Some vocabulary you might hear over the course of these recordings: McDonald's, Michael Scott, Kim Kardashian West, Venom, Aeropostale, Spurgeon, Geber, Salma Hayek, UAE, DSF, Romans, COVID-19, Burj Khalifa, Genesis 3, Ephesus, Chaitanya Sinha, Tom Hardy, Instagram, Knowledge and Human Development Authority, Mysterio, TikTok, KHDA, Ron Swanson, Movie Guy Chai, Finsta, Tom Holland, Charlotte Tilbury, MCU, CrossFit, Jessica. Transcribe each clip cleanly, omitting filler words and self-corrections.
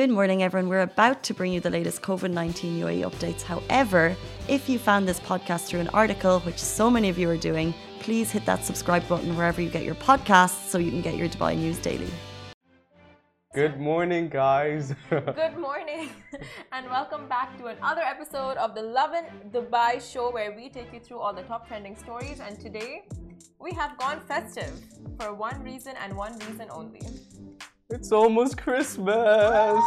Good morning, everyone. We're about to bring you the latest COVID-19 UAE updates. However, if you found this podcast through an article, which so many of you are doing, please hit that subscribe button wherever you get your podcasts so you can get your Dubai news daily. Good morning, guys. Good morning and welcome back to another episode of the Lovin Dubai show where we take you through all the top trending stories, and today we have gone festive for one reason and one reason only. It's almost Christmas!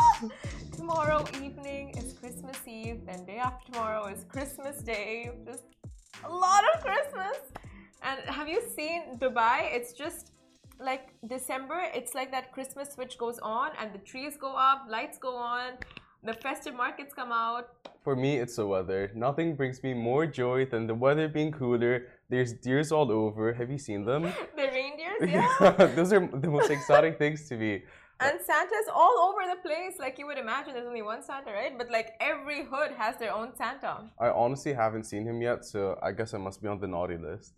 Tomorrow evening is Christmas Eve, then day after tomorrow is Christmas Day. Just a lot of Christmas! And have you seen Dubai? It's just like December, it's like that Christmas switch goes on and the trees go up, lights go on, the festive markets come out. For me, it's the weather. Nothing brings me more joy than the weather being cooler. There's deers all over. Have you seen them? The reindeers, yeah. Those are the most exotic things to me. And Santa's all over the place. Like you would imagine, there's only one Santa, right? But like every hood has their own Santa. I honestly haven't seen him yet, so I guess I must be on the naughty list.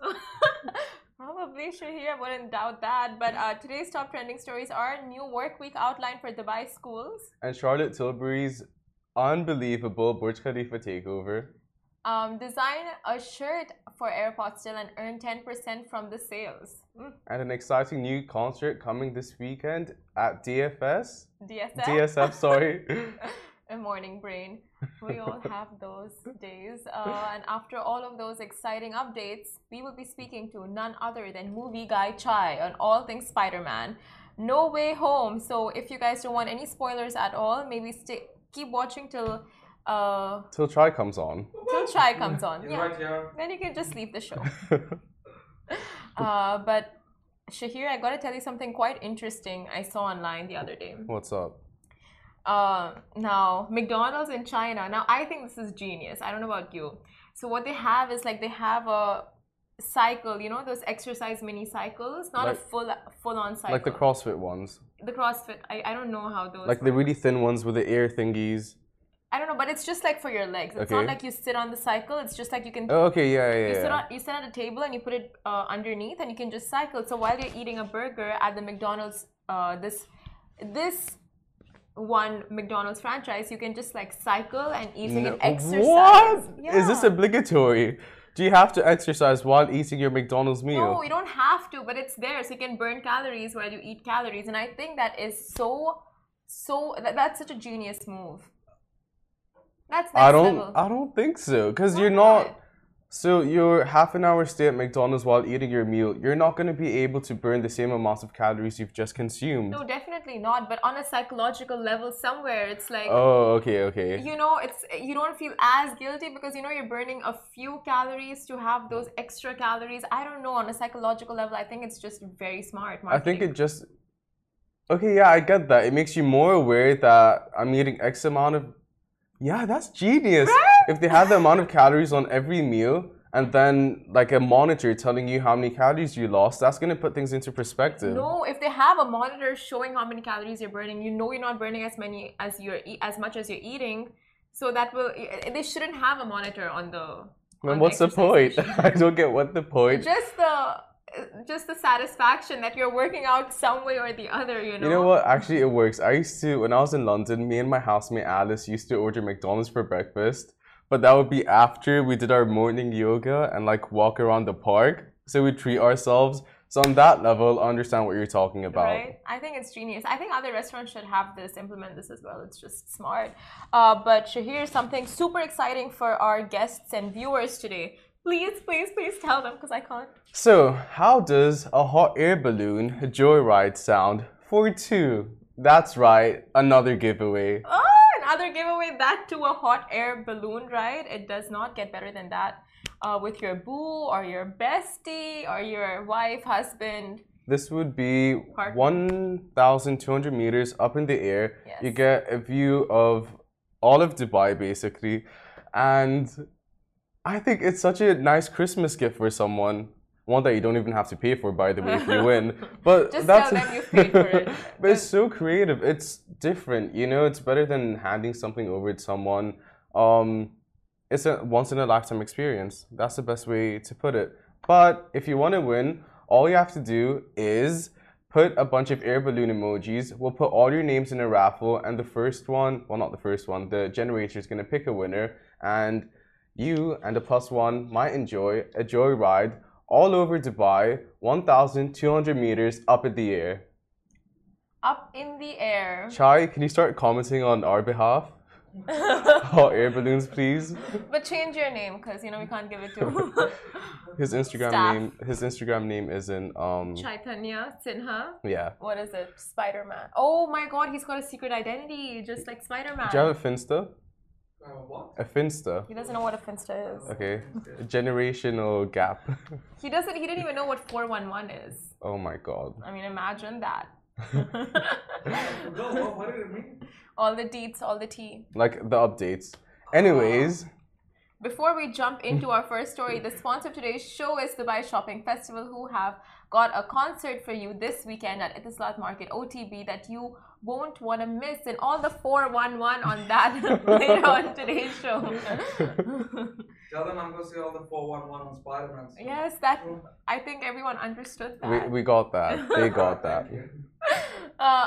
Probably, Shahir, I wouldn't doubt that. But today's top trending stories are new work week outline for Dubai schools. And Charlotte Tilbury's unbelievable Burj Khalifa takeover. Design a shirt for Aeropostale and earn 10% from the sales. And an exciting new concert coming this weekend at DSF, sorry. A morning brain. We all have those days. And after all of those exciting updates, we will be speaking to none other than Movie Guy Chai on all things Spider-Man: No Way Home. So if you guys don't want any spoilers at all, maybe keep watching till Chai comes on. Till Chai comes on, yeah. Right, yeah. Then you can just leave the show. But Shahir, I gotta tell you something quite interesting I saw online the other day. What's up? Now, McDonald's in China. Now, I think this is genius. I don't know about you. So what they have is like they have a cycle, you know, those exercise mini cycles, not like, a full-on cycle. Like the CrossFit ones. The CrossFit, I don't know how those Like work. The really thin ones with the air thingies. I don't know, but it's just like for your legs. It's okay. Not like you sit on the cycle. It's just like you can. Oh, okay, yeah. You sit at a table and you put it underneath, and you can just cycle. So while you're eating a burger at the McDonald's, this one McDonald's franchise, you can just like cycle and eat like an exercise. What? Yeah. Is this obligatory? Do you have to exercise while eating your McDonald's meal? No, you don't have to, but it's there, so you can burn calories while you eat calories, and I think that is so. That's such a genius move. That's next level. I don't think so, because you're not. So your half an hour stay at McDonald's while eating your meal, you're not going to be able to burn the same amount of calories you've just consumed. No, definitely not. But on a psychological level, somewhere it's like. Oh, okay. You know, you don't feel as guilty because you know you're burning a few calories to have those extra calories. I don't know. On a psychological level, I think it's just very smart marketing. I think it just. Okay, yeah, I get that. It makes you more aware that I'm eating X amount of. Yeah, that's genius. Right? If they have the amount of calories on every meal and then like a monitor telling you how many calories you lost, that's going to put things into perspective. No, if they have a monitor showing how many calories you're burning, you know you're not burning as much as you're eating. So that they shouldn't have a monitor on the. Then what's the point? I don't get what the point. Just the satisfaction that you're working out some way or the other, you know? You know what? Actually, it works. When I was in London, me and my housemate Alice used to order McDonald's for breakfast. But that would be after we did our morning yoga and like walk around the park. So we treat ourselves. So on that level, I understand what you're talking about. Right? I think it's genius. I think other restaurants should implement this as well. It's just smart. But Shahir, something super exciting for our guests and viewers today. Please tell them because I can't. So, how does a hot air balloon joyride sound for two? That's right, another giveaway. Oh, another giveaway, that to a hot air balloon ride. It does not get better than that with your boo or your bestie or your wife, husband. This would be 1,200 meters up in the air. Yes. You get a view of all of Dubai basically, and I think it's such a nice Christmas gift for someone. One that you don't even have to pay for, by the way, if you win. But just tell them you've paid for it. But it's so creative. It's different, you know. It's better than handing something over to someone. It's a once-in-a-lifetime experience. That's the best way to put it. But if you want to win, all you have to do is put a bunch of air balloon emojis. We'll put all your names in a raffle, and the first one, well, not the first one, the generator is going to pick a winner, and you and a +1 might enjoy a joyride all over Dubai, 1,200 meters up in the air. Up in the air. Chai, can you start commenting on our behalf? Oh, air balloons, please. But change your name, because you know we can't give it to him. His Instagram Staff. Name. His Instagram name isn't. Chaitanya Sinha. Yeah. What is it? Spider-Man. Oh my God, he's got a secret identity, just like Spider-Man. Do you have a Finsta? What? A Finsta. He doesn't know what a Finsta is. Okay. A generational gap. He didn't even know what 411 is. Oh my God. I mean, imagine that. No, what did it mean? All the deets, all the tea. Like the updates. Anyways. Before we jump into our first story, the sponsor of today's show is Dubai Shopping Festival, who have got a concert for you this weekend at Etisalat Market OTB that you won't want to miss, and all the 411 on that later on today's show. Tell them I'm going to see all the 411 on Spider-Man. Yes, that, I think everyone understood that. We got that. They got that.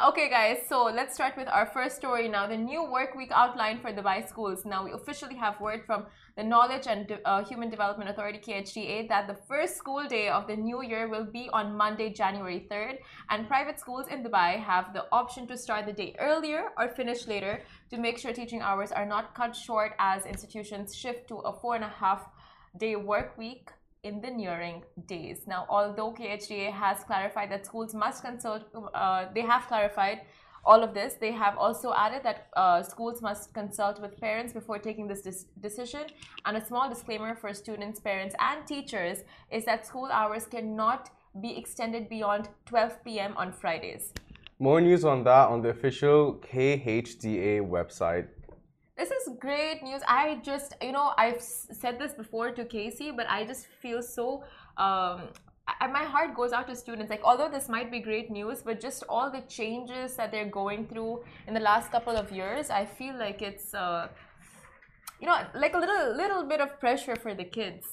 Okay, guys, so let's start with our first story now. The new work week outline for Dubai schools. Now, we officially have word from the Knowledge and Human Development Authority, KHDA, that the first school day of the new year will be on Monday, January 3rd. And private schools in Dubai have the option to start the day earlier or finish later to make sure teaching hours are not cut short as institutions shift to a 4.5-day work week in the nearing days. Now, although KHDA has clarified that schools must consult, they have clarified all of this, they have also added that schools must consult with parents before taking this decision. And a small disclaimer for students, parents, and teachers is that school hours cannot be extended beyond 12 p.m. on Fridays. More news on that on the official KHDA website. This is great news. I just, you know, I've said this before to Casey, but I just feel so, my heart goes out to students. Like, although this might be great news, but just all the changes that they're going through in the last couple of years, I feel like it's, you know, like a little bit of pressure for the kids.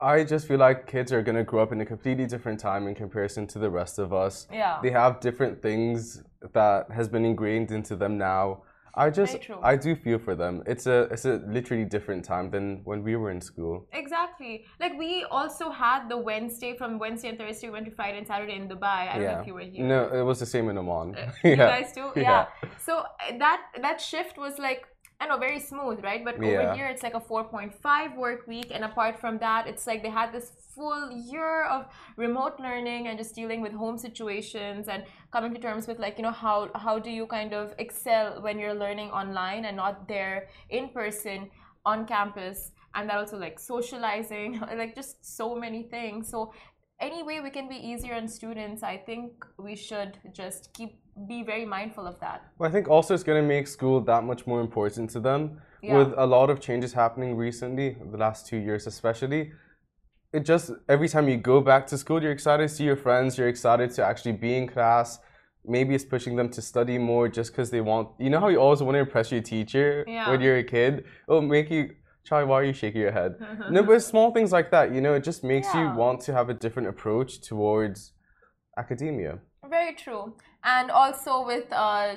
I just feel like kids are going to grow up in a completely different time in comparison to the rest of us. Yeah. They have different things that has been ingrained into them now. I do feel for them. It's a literally different time than when we were in school. Exactly. Like, we also had the Wednesday, from Wednesday and Thursday, we went to Friday and Saturday in Dubai. I don't know if you were here. No, it was the same in Oman. You guys too? Yeah. So that shift was like, I know, very smooth, right? But over here, it's like a 4.5 work week. And apart from that, it's like they had this full year of remote learning and just dealing with home situations and coming to terms with, like, you know, how do you kind of excel when you're learning online and not there in person on campus. And that also, like, socializing, like, just so many things. So any way we can be easier on students, I think we should just be very mindful of that. Well, I think also it's going to make school that much more important to them. Yeah. With a lot of changes happening recently, the last 2 years especially, it just, every time you go back to school, you're excited to see your friends, you're excited to actually be in class. Maybe it's pushing them to study more just because they want, you know how you always want to impress your teacher when you're a kid? It'll make you, Chai, why are you shaking your head? No, but small things like that, you know, it just makes you want to have a different approach towards academia. Very true. And also with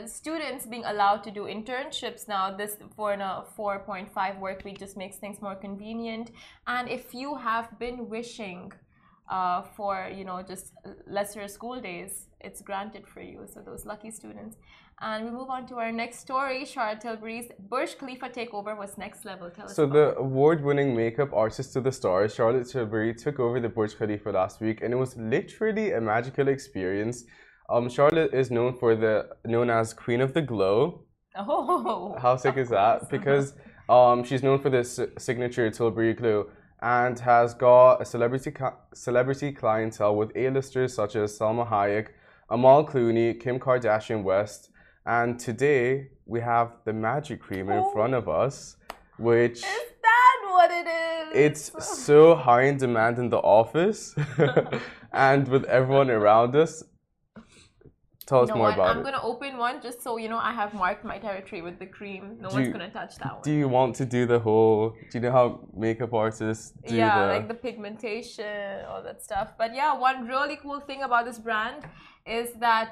students being allowed to do internships now, this 4.5 work week just makes things more convenient. And if you have been wishing for, you know, just lesser school days, it's granted for you. So those lucky students. And we move on to our next story. Charlotte Tilbury's Burj Khalifa takeover was next level. Tell us. So the award-winning makeup artist to the stars, Charlotte Tilbury, took over the Burj Khalifa last week, and it was literally a magical experience. Charlotte is known as Queen of the Glow. Oh, how sick is that? Because she's known for this signature Tilbury glow, and has got a celebrity clientele with A-listers such as Salma Hayek, Amal Clooney, Kim Kardashian West. And today we have the magic cream in front of us, which is that what it is? It's so high in demand in the office and with everyone around us. Tell us more about it. I'm going to open one just so you know I have marked my territory with the cream. No one's going to touch that one. Do you want to do the whole... Do you know how makeup artists do like the pigmentation, all that stuff. But yeah, one really cool thing about this brand is that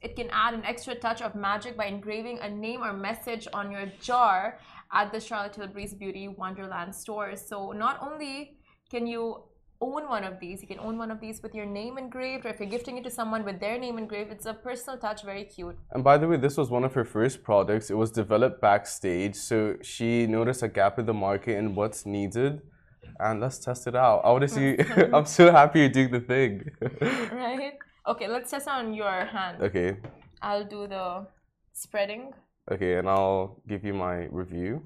it can add an extra touch of magic by engraving a name or message on your jar at the Charlotte Tilbury's Beauty Wonderland stores. So not only can you own one of these, you can own one of these with your name engraved, or if you're gifting it to someone with their name engraved, it's a personal touch, very cute. And by the way, this was one of her first products. It was developed backstage, so she noticed a gap in the market and what's needed. And let's test it out. I want to see. I'm so happy you're doing the thing. Right? Okay, let's test on your hand. Okay. I'll do the spreading. Okay, and I'll give you my review.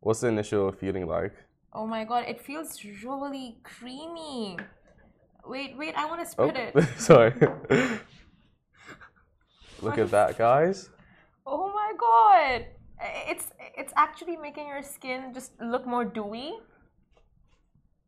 What's the initial feeling like? Oh my god, it feels really creamy. Wait, I want to spread it. Sorry. Look at that, guys. Oh my god. It's actually making your skin just look more dewy.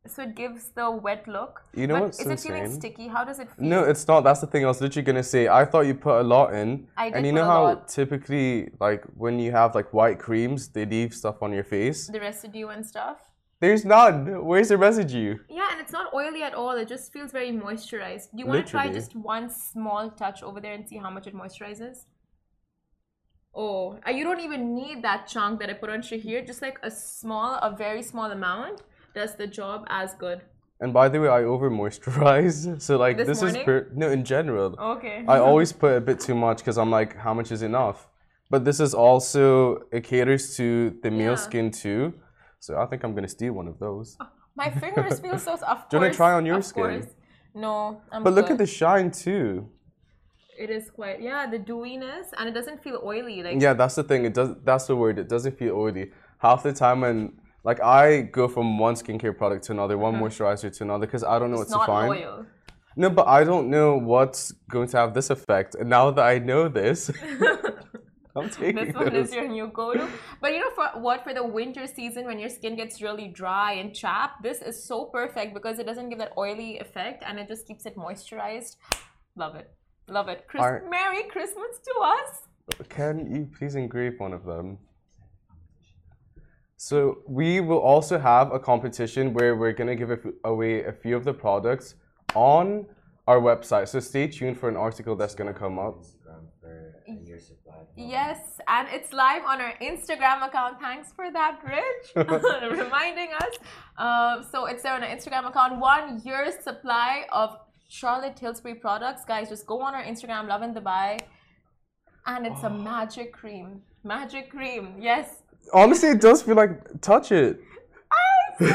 So it gives the wet look. You know what's insane? Is it feeling sticky? How does it feel? No, it's not. That's the thing I was literally going to say. I thought you put a lot in. I did. And you know how typically, like, when you have, like, white creams, they leave stuff on your face. The residue and stuff? There's none. Where's the residue? Yeah, and it's not oily at all. It just feels very moisturized. Do you want to try just one small touch over there and see how much it moisturizes? Oh, you don't even need that chunk that I put on Shahir. Just, like, a very small amount. Does the job as good. And by the way, I over moisturize. So like this is no, in general. Okay. I always put a bit too much because I'm like, how much is enough? But this is also, it caters to the male skin too. So I think I'm gonna steal one of those. My fingers feel so soft. Do you want to try on your skin? Course. No, I'm But good. Look at the shine too. It is quite the dewiness, and it doesn't feel oily. Like that's the thing. That's the word. It doesn't feel oily. Half the time when like, I go from one skincare product to another, one moisturizer to another, because I don't know what to find. It's not oil. No, but I don't know what's going to have this effect. And now that I know this, I'm taking this. This one is your new go-to. But you know for the winter season, when your skin gets really dry and chapped, this is so perfect because it doesn't give that oily effect and it just keeps it moisturized. Love it. Love it. Merry Christmas to us. Can you please engrave one of them? So we will also have a competition where we're going to give away a few of the products on our website. So stay tuned for an article that's going to come up. Yes, and it's live on our Instagram account. Thanks for that, Rich, reminding us. So it's there on our Instagram account. 1 year's supply of Charlotte Tilbury products. Guys, just go on our Instagram, Lovin Dubai. And it's a magic cream. Magic cream, yes. Honestly, it does feel like touch it. Touch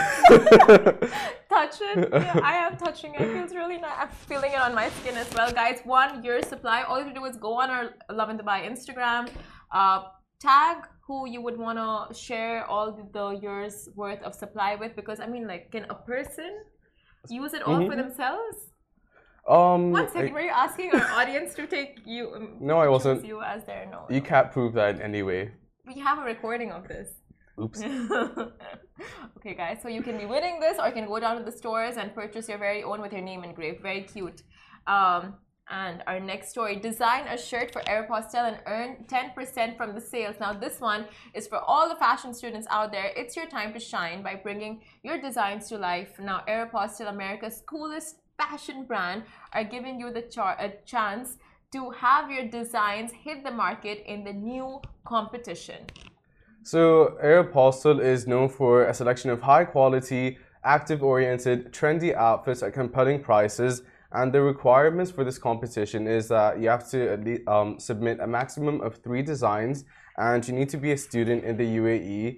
it. Yeah, I am touching it. It feels really nice. I'm feeling it on my skin as well, guys. 1 year's supply. All you have to do is go on our Lovin Dubai Instagram, tag who you would want to share all the year's worth of supply with, because I mean, like, can a person use it all for themselves? One second, were you asking our audience to take you? No, I wasn't. You as their You can't prove that in any way. We have a recording of this. Oops. Okay, guys, so you can be winning this, or you can go down to the stores and purchase your very own with your name engraved. Very cute. And our next story, design a shirt for Aeropostale and earn 10% from the sales. Now, this one is for all the fashion students out there. It's your time to shine by bringing your designs to life. Now, Aeropostale, America's coolest fashion brand, are giving you the chance to have your designs hit the market in the new competition. So Aeropostale is known for a selection of high-quality, active-oriented, trendy outfits at compelling prices, and the requirements for this competition is that you have to submit a maximum of 3 designs, and you need to be a student in the UAE.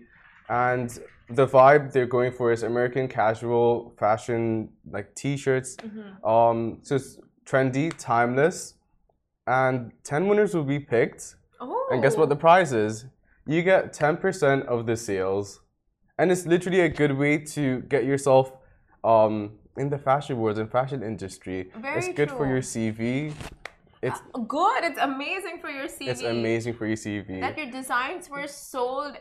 And the vibe they're going for is American casual fashion, like t-shirts. So it's trendy, timeless. And 10 winners will be picked. And guess what the prize is? You get 10% of the sales. And it's literally a good way to get yourself in the fashion world and fashion industry. It's good for your CV. It's good. It's amazing for your CV. It's amazing for your CV. That your designs were sold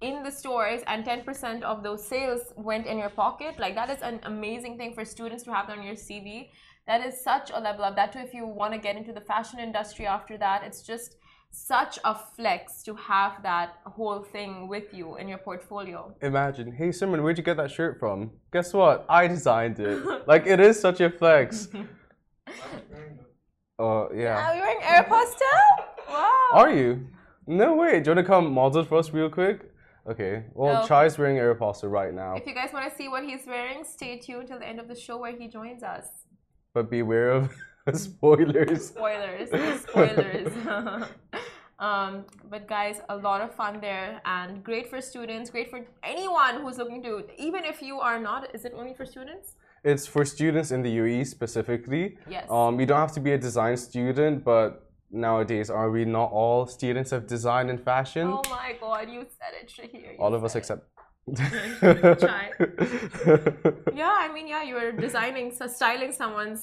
in the stores and 10% of those sales went in your pocket. Like, that is an amazing thing for students to have on your CV. That is such a level up. That too, if you want to get into the fashion industry after that, it's just such a flex to have that whole thing with you in your portfolio. Imagine, hey Simran, where'd you get that shirt from? Guess what? I designed it. Like, it is such a flex. Oh, yeah. Are you wearing Aeropostale? Wow. Are you? No way. Do you want to come model for us real quick? Okay. Well, oh. Chai's wearing Aeropostale right now. If you guys want to see what he's wearing, stay tuned till the end of the show where he joins us. But beware of... spoilers. Spoilers. Spoilers. But guys, a lot of fun there and great for students, great for anyone who's looking to, even if you are not, is it only for students? It's for students in the UAE specifically. Yes. You don't have to be a design student, but nowadays, are we not all students of design and fashion? Oh my God, you said it, Shahir. All of us except... Chai. Yeah, I mean, yeah, you were designing, styling someone's...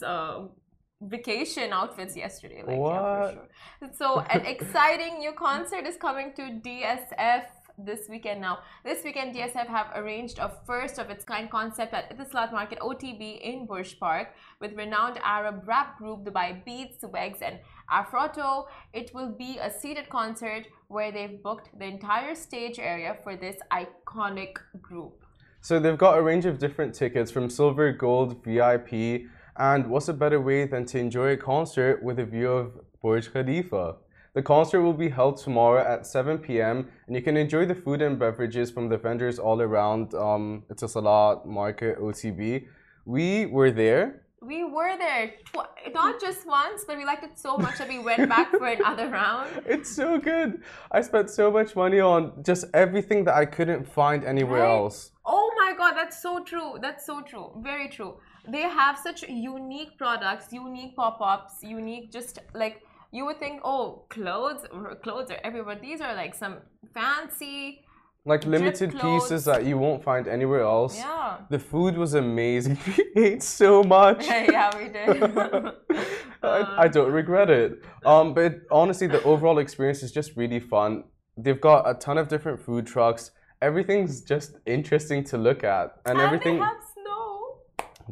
vacation outfits yesterday, like, what? Yeah, for sure. So an exciting new concert is coming to DSF this weekend. Now this weekend, DSF have arranged a first of its kind concept at Ittislat Market OTB in Burj Park with renowned Arab rap group Dubai Beats, Wags and Afroto. It will be a seated concert where they've booked the entire stage area for this iconic group. So they've got a range of different tickets from silver, gold, VIP. And what's a better way than to enjoy a concert with a view of Burj Khalifa? The concert will be held tomorrow at 7 PM and you can enjoy the food and beverages from the vendors all around Ittislat Market OTB. We were there. We were there, not just once, but we liked it so much that we went back for another round. It's so good. I spent so much money on just everything that I couldn't find anywhere else. Oh my God, that's so true. That's so true. Very true. They have such unique products, unique pop-ups, unique, just like you would think, oh, clothes are everywhere. These are like some fancy, like limited pieces that you won't find anywhere else. Yeah. The food was amazing. We ate so much. Yeah, we did. I don't regret it. But honestly, the overall experience is just really fun. They've got a ton of different food trucks. Everything's just interesting to look at, and everything.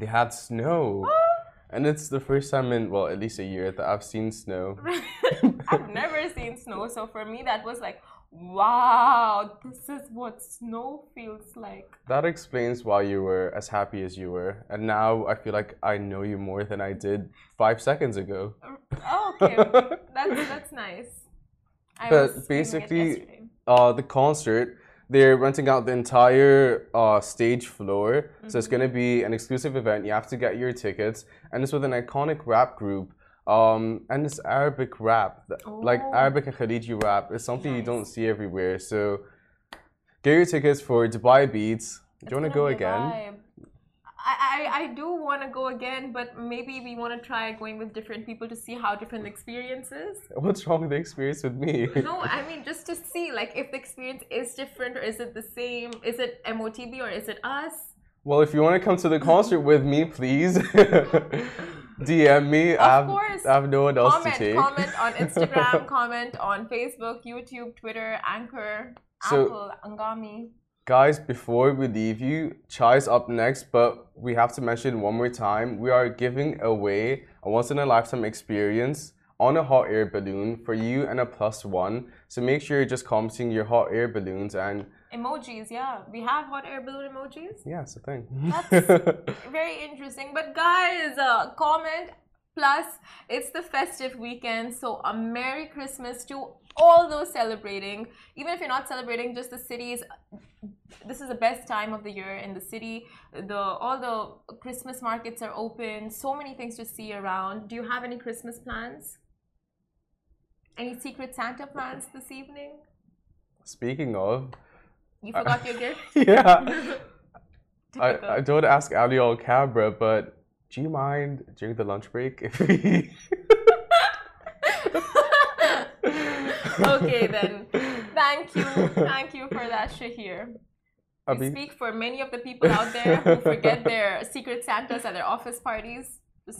They had snow, and it's the first time in, well, at least a year that I've seen snow. I've never seen snow, so for me that was like, wow, this is what snow feels like. That explains why you were as happy as you were, and now I feel like I know you more than I did 5 seconds ago. Oh, okay, that's nice. But basically, the concert. They're renting out the entire stage floor. Mm-hmm. So it's going to be an exclusive event. You have to get your tickets. And it's with an iconic rap group. And it's Arabic rap. Oh. Like Arabic and Khaliji rap. It's something you don't see everywhere. So get your tickets for Dubai Beats. Do you want to go again? I do want to go again, but maybe we want to try going with different people to see how different the experience is. What's wrong with the experience with me? No, I mean, just to see, like, if the experience is different or is it the same? Is it MOTB or is it us? Well, if you want to come to the concert with me, please DM me. I have no one else to take. Comment on Instagram, comment on Facebook, YouTube, Twitter, Anchor, Apple, Angami. Guys, before we leave you, Chai's up next, but we have to mention one more time, we are giving away a once-in-a-lifetime experience on a hot air balloon for you and a +1. So make sure you're just commenting your hot air balloons and... emojis, yeah. We have hot air balloon emojis? Yeah, it's a thing. That's very interesting. But guys, comment... Plus, it's the festive weekend, so a Merry Christmas to all those celebrating. Even if you're not celebrating, just the cities, this is the best time of the year in the city. All the Christmas markets are open, so many things to see around. Do you have any Christmas plans? Any Secret Santa plans this evening? Speaking of... You forgot your gift? Yeah. I don't ask Ali on camera, but... Do you mind during the lunch break if we... Okay then, thank you for that, Shahir. We speak for many of the people out there who forget their Secret Santas at their office parties.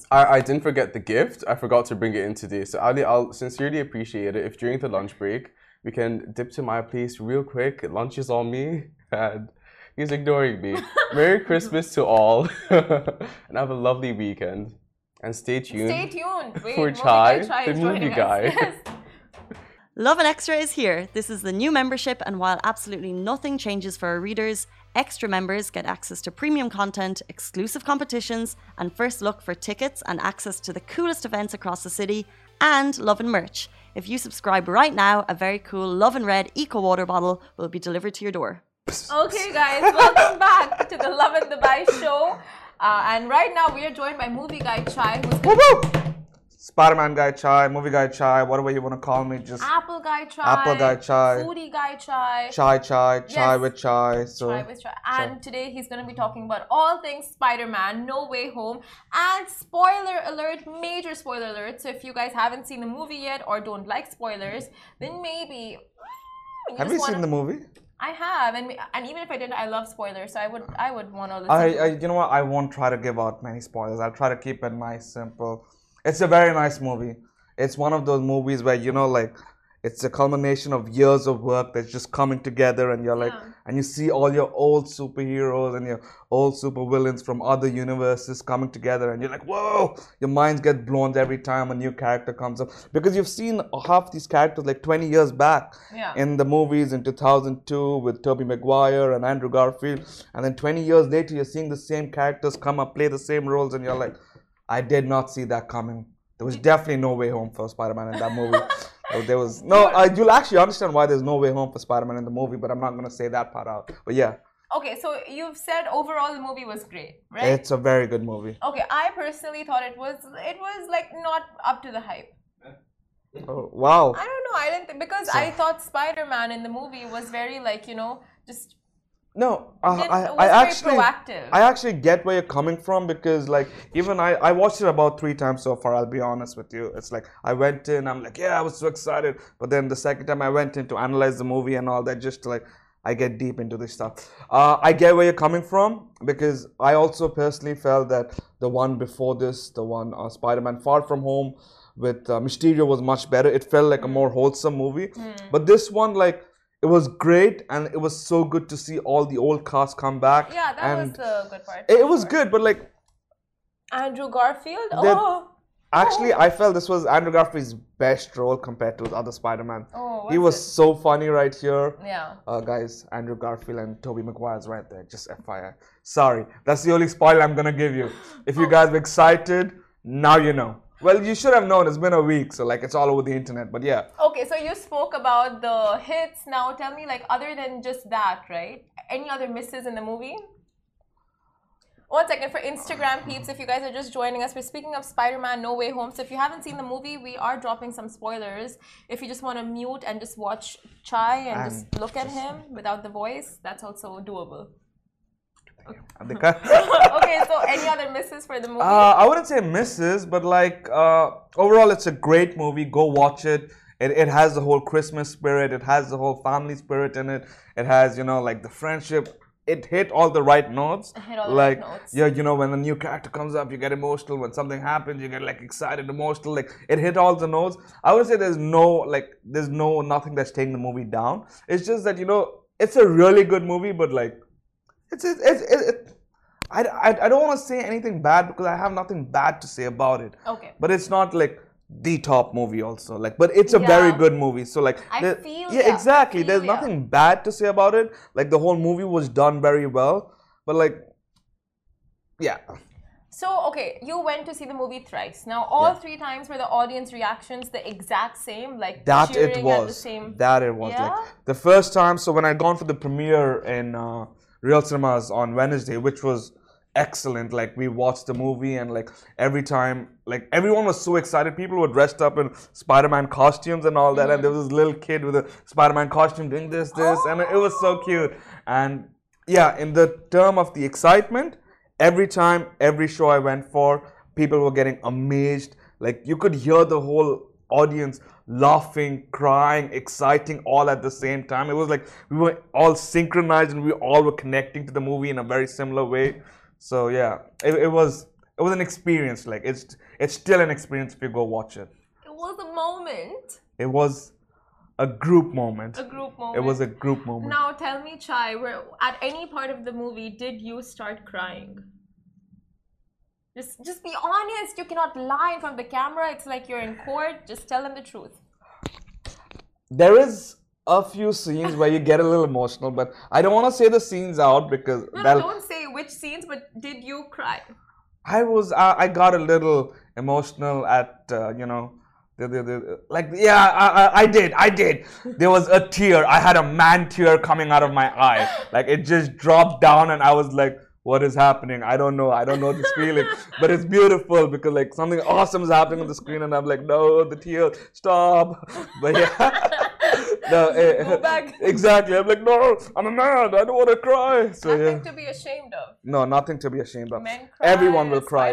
I didn't forget the gift, I forgot to bring it in today. So Ali, I'll sincerely appreciate it if during the lunch break, we can dip to my place real quick, lunch is on me, and... He's ignoring me. Merry Christmas to all. And have a lovely weekend. And stay tuned for Chai, the movie guy. Yes. Love and Extra is here. This is the new membership, and while absolutely nothing changes for our readers, Extra members get access to premium content, exclusive competitions, and first look for tickets and access to the coolest events across the city, and Love and merch. If you subscribe right now, a very cool Love and Red Eco Water bottle will be delivered to your door. Okay guys, welcome back to the Love and Dubai show. And right now we are joined by Movie Guy Chai, who's Spider-Man Guy Chai, Movie Guy Chai, whatever you want to call me, just Apple Guy Chai, Foodie Guy Chai, Chai with Chai. And today he's going to be talking about all things Spider-Man, No Way Home, and spoiler alert, major spoiler alert. So if you guys haven't seen the movie yet or don't like spoilers, then maybe... Have you seen the movie? I have, and even if I didn't, I love spoilers, so I would want to listen. You know what? I won't try to give out many spoilers. I'll try to keep it nice, simple. It's a very nice movie. It's one of those movies where, you know, like, it's a culmination of years of work that's just coming together, and you're like, and you see all your old superheroes and your old supervillains from other universes coming together, and you're like, whoa! Your minds get blown every time a new character comes up, because you've seen half these characters like 20 years back in the movies in 2002 with Tobey Maguire and Andrew Garfield, and then 20 years later you're seeing the same characters come up, play the same roles, and you're like, I did not see that coming. There was definitely no way home for Spider-Man in that movie. There was no. You'll actually understand why there's no way home for Spider-Man in the movie, but I'm not going to say that part out. But yeah. Okay, so you've said overall the movie was great, right? It's a very good movie. Okay, I personally thought it was like not up to the hype. Oh, wow. I don't know. I didn't because I thought Spider-Man in the movie was very like, you know, just. No, I actually get where you're coming from, because like even I watched it about 3 times so far, I'll be honest with you. It's like I went in, I'm like, yeah, I was so excited. But then the second time I went in to analyze the movie and all that, just like I get deep into this stuff. I get where you're coming from, because I also personally felt that the one before this, the one Spider-Man Far From Home with Mysterio was much better. It felt like a more wholesome movie. But this one, like, it was great, and it was so good to see all the old cast come back. Yeah, that was the good part. It was good, but like... Andrew Garfield? Oh! Actually, I felt this was Andrew Garfield's best role compared to his other Spider-Man. Oh, he was so funny right here. Yeah. Guys, Andrew Garfield and Tobey Maguire's right there, just FYI. Sorry, that's the only spoiler I'm gonna give you. If you guys were excited, now you know. Well, you should have known. It's been a week, so like it's all over the internet, but yeah. Okay, so you spoke about the hits. Now tell me, like, other than just that, right? Any other misses in the movie? One second, for Instagram peeps, if you guys are just joining us, we're speaking of Spider-Man No Way Home. So if you haven't seen the movie, we are dropping some spoilers. If you just want to mute and just watch Chai and just look at him without the voice, that's also doable. Okay, so any other misses for the movie? I wouldn't say misses, but like overall it's a great movie. Go watch it. It has the whole Christmas spirit. It has the whole family spirit in it. It has, you know, like the friendship. It hit all the right notes. Yeah, you know, when a new character comes up, you get emotional. When something happens, you get like excited, emotional. Like it hit all the notes. I would say there's nothing that's taking the movie down. It's just that, you know, it's a really good movie, but like I don't want to say anything bad, because I have nothing bad to say about it. Okay. But it's not like the top movie also. Like, but it's a very good movie. So like, there's nothing bad to say about it. Like the whole movie was done very well. But like, yeah. So, okay, you went to see the movie thrice. Now, all 3 times were the audience reactions the exact same? Like, that it was. The same... That it was. Yeah? Like, the first time, so when I'd gone for the premiere in... Real Cinemas on Wednesday, which was excellent. Like, we watched the movie, and like every time, like everyone was so excited. People were dressed up in Spider-Man costumes and all that, and there was this little kid with a Spider-Man costume doing this, and it was so cute. And yeah, in the term of the excitement, every time, every show I went for, people were getting amazed. Like, you could hear the whole audience laughing, crying, exciting, all at the same time. It was like we were all synchronized, and we all were connecting to the movie in a very similar way. So yeah, it was an experience. Like, it's still an experience if you go watch it. It was a moment. It was a group moment. It was a group moment. Now tell me, Chai, at any part of the movie did you start crying? Just be honest. You cannot lie in front of the camera. It's like you're in court. Just tell them the truth. There is a few scenes where you get a little emotional, but I don't want to say the scenes out because don't say which scenes. But did you cry? I got a little emotional at you know. I did. There was a tear. I had a man tear coming out of my eye. Like it just dropped down, and I was like, "What is happening? I don't know. I don't know this feeling." But it's beautiful because like something awesome is happening on the screen, and I'm like, "No, the tear, stop!" But yeah, no, go back. Exactly. I'm like, "No, I'm a man. I don't want to cry." So nothing to be ashamed of. No, nothing to be ashamed of. Men cry, everyone will cry.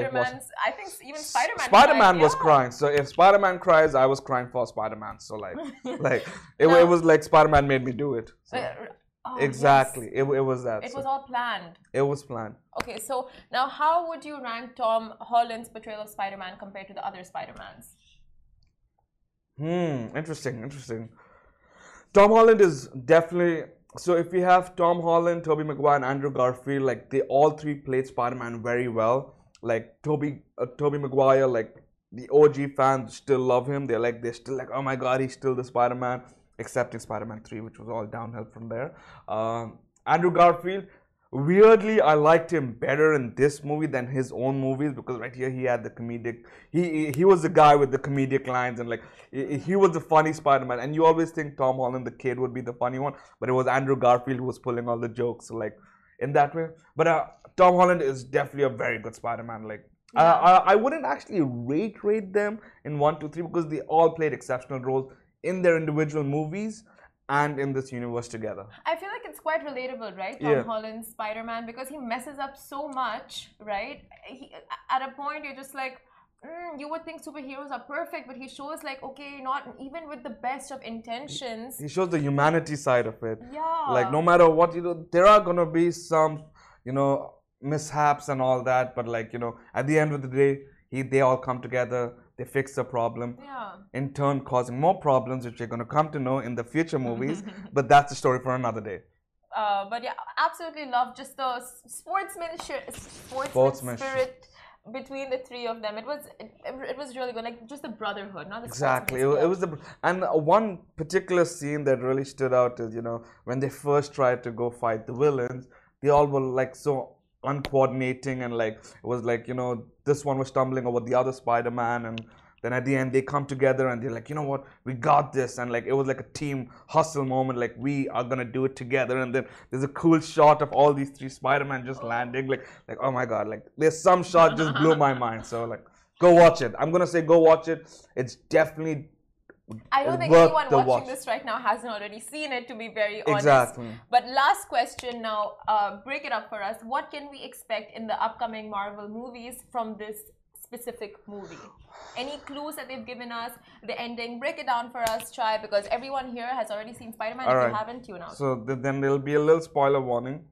I think even Spider-Man. Spider-Man was crying. So if Spider-Man cries, I was crying for Spider-Man. So like, it was like Spider-Man made me do it. So. Oh, exactly. Yes. It was that. It was all planned. It was planned. Okay, so now how would you rank Tom Holland's portrayal of Spider-Man compared to the other Spider-Mans? Interesting. Tom Holland is definitely... So if we have Tom Holland, Tobey Maguire and Andrew Garfield, like they all three played Spider-Man very well. Like Tobey Maguire, like the OG fans still love him. They're still like, oh my God, he's still the Spider-Man. Except in Spider-Man 3, which was all downhill from there. Andrew Garfield, weirdly, I liked him better in this movie than his own movies because right here he had the comedic... He was the guy with the comedic lines and like, he was the funny Spider-Man. And you always think Tom Holland, the kid, would be the funny one, but it was Andrew Garfield who was pulling all the jokes, so like, in that way. But Tom Holland is definitely a very good Spider-Man, like... Yeah. I wouldn't actually rate them in 1, 2, 3 because they all played exceptional roles in their individual movies and in this universe together. I feel like it's quite relatable, right? Tom Holland's Spider-Man, because he messes up so much, right? At a point, you're just like, you would think superheroes are perfect, but he shows like, okay, not even with the best of intentions. He shows the humanity side of it. Yeah. Like, no matter what you do, there are going to be some, you know, mishaps and all that, but like, you know, at the end of the day, they all come together. They fix the problem, in turn causing more problems, which you're going to come to know in the future movies. But that's a story for another day. But yeah, absolutely love just the sportsman spirit between the three of them. It was really good, like just the brotherhood, not the exactly. It was the and one particular scene that really stood out is, you know, when they first tried to go fight the villains, they all were like so uncoordinating and like it was like, you know, this one was stumbling over the other Spider-Man and then at the end they come together and they're like, you know what, we got this, and like it was like a team hustle moment, like we are gonna do it together. And then there's a cool shot of all these three Spider-Man just landing, like oh my God, like there's some shot just blew my mind. So like go watch it. I'm gonna say go watch it. It's definitely I don't think anyone watching this right now hasn't already seen it, to be very honest. Exactly. But last question now, break it up for us. What can we expect in the upcoming Marvel movies from this specific movie? Any clues that they've given us? The ending, break it down for us, Chai, because everyone here has already seen Spider-Man. All right. If you haven't, tune out. So then there'll be a little spoiler warning.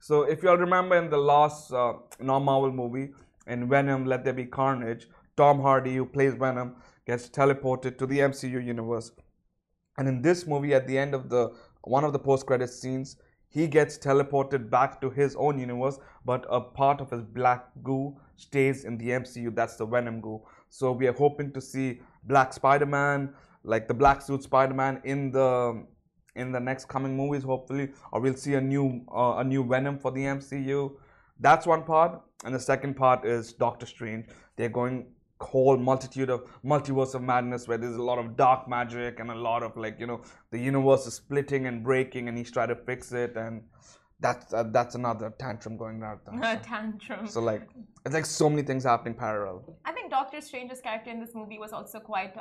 So if you'll remember in the last non-Marvel movie, in Venom, Let There Be Carnage, Tom Hardy, who plays Venom, gets teleported to the MCU universe. And in this movie, at the end of one of the post-credits scenes, he gets teleported back to his own universe, but a part of his black goo stays in the MCU. That's the Venom goo. So we are hoping to see Black Spider-Man, like the black suit Spider-Man, in the next coming movies, hopefully, or we'll see a new Venom for the MCU. That's one part. And the second part is Doctor Strange. They're going whole multitude of multiverse of madness where there's a lot of dark magic and a lot of like, you know, the universe is splitting and breaking and he's trying to fix it, and that's another tantrum going around. Tantrum. So like it's like so many things happening parallel. I think Doctor Strange's character in this movie was also quite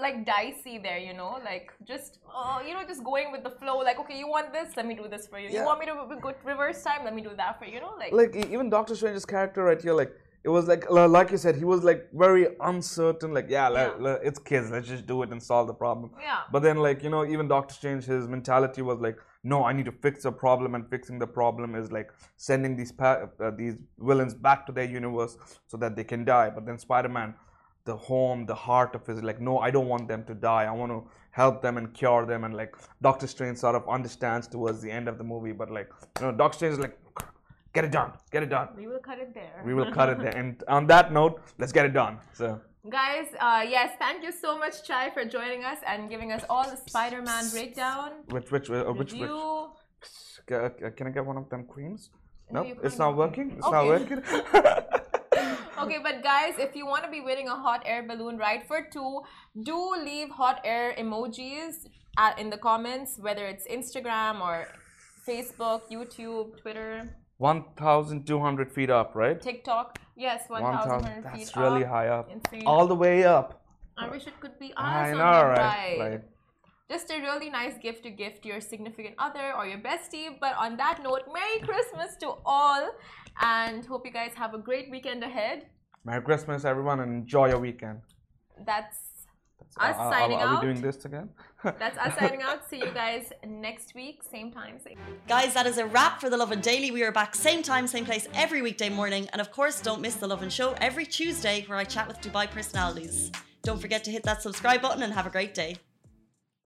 like dicey there, you know, like just you know, just going with the flow, like okay, you want this, let me do this for you. You want me to go reverse time, let me do that for you, you know, like even Doctor Strange's character right here, like it was like you said, he was like very uncertain, like it's kids, let's just do it and solve the problem. Yeah. But then like, you know, even Doctor Strange, his mentality was like, no, I need to fix a problem, and fixing the problem is like sending these villains back to their universe so that they can die. But then Spider-Man, the heart of his, like, no, I don't want them to die. I want to help them and cure them. And like Doctor Strange sort of understands towards the end of the movie, but like, you know, Doctor Strange is like, Get it done. Get it done. We will cut it there. We will cut it there. And on that note, let's get it done. So. Guys, yes, thank you so much, Chai, for joining us and giving us all the Spider-Man breakdown. Which? Can I get one of them creams? No, nope, it's not working. It's not working. Okay, but guys, if you want to be winning a hot air balloon ride for two, do leave hot air emojis in the comments, whether it's Instagram or Facebook, YouTube, Twitter. 1,200 feet up, right? TikTok, yes, 1,200 feet up. That's really high up. Insane. All the way up. I wish it could be us on the ride. Right. Just a really nice gift to give to your significant other or your bestie. But on that note, Merry Christmas to all. And hope you guys have a great weekend ahead. Merry Christmas, everyone, and enjoy your weekend. That's us signing out. Are we doing this again? That's us signing out. See you guys next week, same time, same. Guys, that is a wrap for the Lovin' Daily. We are back same time, same place every weekday morning. And of course, don't miss the Lovin' Show every Tuesday where I chat with Dubai personalities. Don't forget to hit that subscribe button and have a great day.